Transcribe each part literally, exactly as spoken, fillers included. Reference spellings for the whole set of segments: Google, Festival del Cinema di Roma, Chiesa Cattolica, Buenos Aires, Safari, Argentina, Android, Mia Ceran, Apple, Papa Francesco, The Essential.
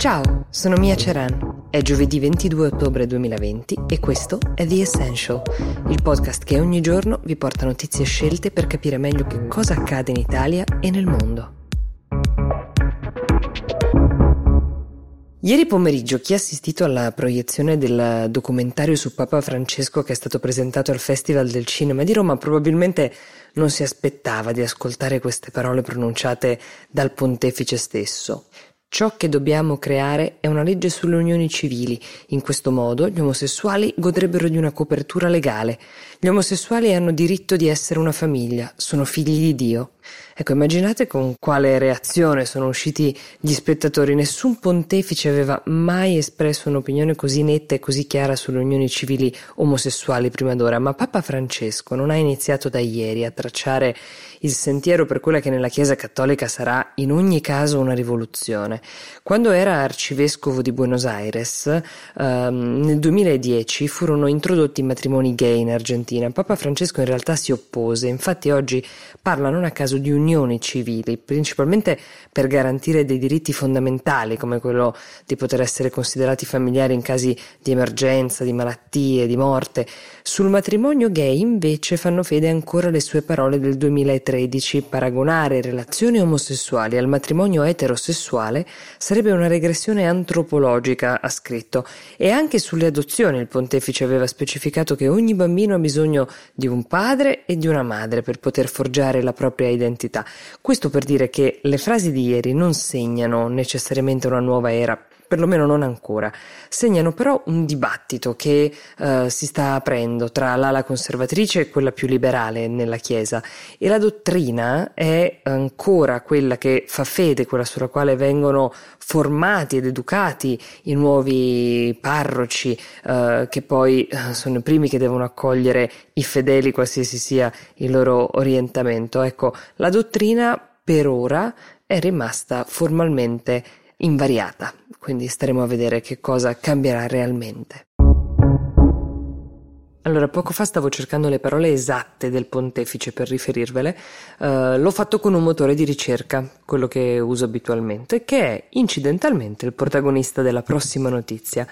Ciao, sono Mia Ceran. È giovedì ventidue ottobre duemilaventi e questo è The Essential, il podcast che ogni giorno vi porta notizie scelte per capire meglio che cosa accade in Italia e nel mondo. Ieri pomeriggio chi ha assistito alla proiezione del documentario su Papa Francesco che è stato presentato al Festival del Cinema di Roma probabilmente non si aspettava di ascoltare queste parole pronunciate dal pontefice stesso. Ciò che dobbiamo creare è una legge sulle unioni civili. In questo modo gli omosessuali godrebbero di una copertura legale. Gli omosessuali hanno diritto di essere una famiglia, sono figli di Dio. Ecco, immaginate con quale reazione sono usciti gli spettatori. Nessun pontefice aveva mai espresso un'opinione così netta e così chiara sulle unioni civili omosessuali prima d'ora, ma Papa Francesco non ha iniziato da ieri a tracciare il sentiero per quella che nella Chiesa Cattolica sarà in ogni caso una rivoluzione. Quando era arcivescovo di Buenos Aires, ehm, nel duemiladieci furono introdotti i matrimoni gay in Argentina. Papa Francesco in realtà si oppose, infatti oggi parla non a caso di unioni civili, principalmente per garantire dei diritti fondamentali come quello di poter essere considerati familiari in casi di emergenza, di malattie, di morte. Sul matrimonio gay invece fanno fede ancora le sue parole del duemilatredici: paragonare relazioni omosessuali al matrimonio eterosessuale sarebbe una regressione antropologica, ha scritto. E anche sulle adozioni il pontefice aveva specificato che ogni bambino ha bisogno di un padre e di una madre per poter forgiare la propria identità. Questo per dire che le frasi di ieri non segnano necessariamente una nuova era, perlomeno non ancora. Segnano però un dibattito che eh, si sta aprendo tra l'ala conservatrice e quella più liberale nella Chiesa, e la dottrina è ancora quella che fa fede, quella sulla quale vengono formati ed educati i nuovi parroci eh, che poi sono i primi che devono accogliere i fedeli qualsiasi sia il loro orientamento. Ecco, la dottrina per ora è rimasta formalmente invariata, quindi staremo a vedere che cosa cambierà realmente. Allora, poco fa stavo cercando le parole esatte del pontefice per riferirvele, uh, l'ho fatto con un motore di ricerca, quello che uso abitualmente, che è incidentalmente il protagonista della prossima notizia.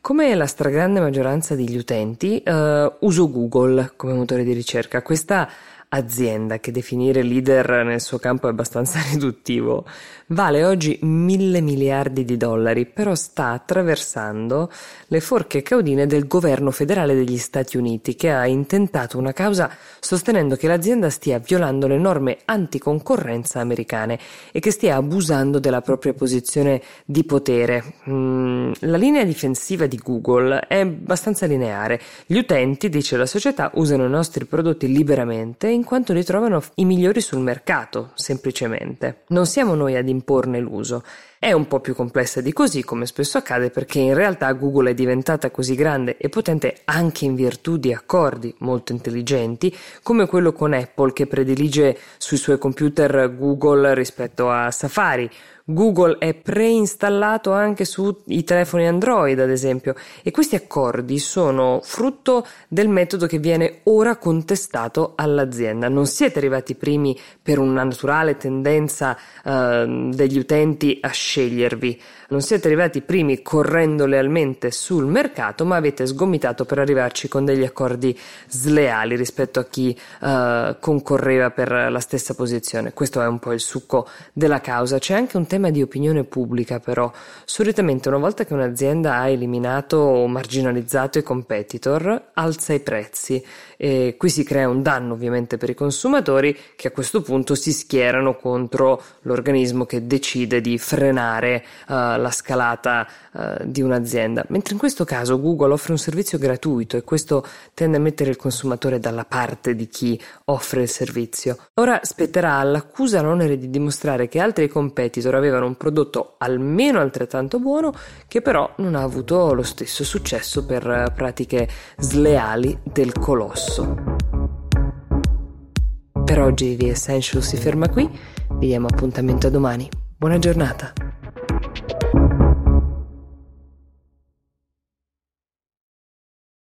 Come la stragrande maggioranza degli utenti, uh, uso Google come motore di ricerca. Questa azienda, che definire leader nel suo campo è abbastanza riduttivo, vale oggi mille miliardi di dollari, però sta attraversando le forche caudine del governo federale degli Stati Uniti, che ha intentato una causa sostenendo che l'azienda stia violando le norme anticoncorrenza americane e che stia abusando della propria posizione di potere. Mm, la linea difensiva di Google è abbastanza lineare. Gli utenti, dice la società, usano i nostri prodotti liberamente in quanto li trovano i migliori sul mercato, semplicemente. Non siamo noi ad imporne l'uso. È un po' più complessa di così, come spesso accade, perché in realtà Google è diventata così grande e potente anche in virtù di accordi molto intelligenti, come quello con Apple, che predilige sui suoi computer Google rispetto a Safari. Google è preinstallato anche sui telefoni Android, ad esempio, e questi accordi sono frutto del metodo che viene ora contestato all'azienda. Non siete arrivati primi per una naturale tendenza eh, degli utenti a scegliervi, non siete arrivati primi correndo lealmente sul mercato, ma avete sgomitato per arrivarci con degli accordi sleali rispetto a chi eh, concorreva per la stessa posizione. Questo è un po' il succo della causa. C'è anche un tema di opinione pubblica, però. Solitamente una volta che un'azienda ha eliminato o marginalizzato i competitor, alza i prezzi, e qui si crea un danno ovviamente per i consumatori, che a questo punto si schierano contro l'organismo che decide di frenare uh, la scalata uh, di un'azienda, mentre in questo caso Google offre un servizio gratuito e questo tende a mettere il consumatore dalla parte di chi offre il servizio. Ora spetterà all'accusa l'onere di dimostrare che altri competitor avevano un prodotto almeno altrettanto buono che però non ha avuto lo stesso successo per pratiche sleali del colosso. Per oggi The Essential si ferma qui, vi diamo appuntamento a domani. Buona giornata!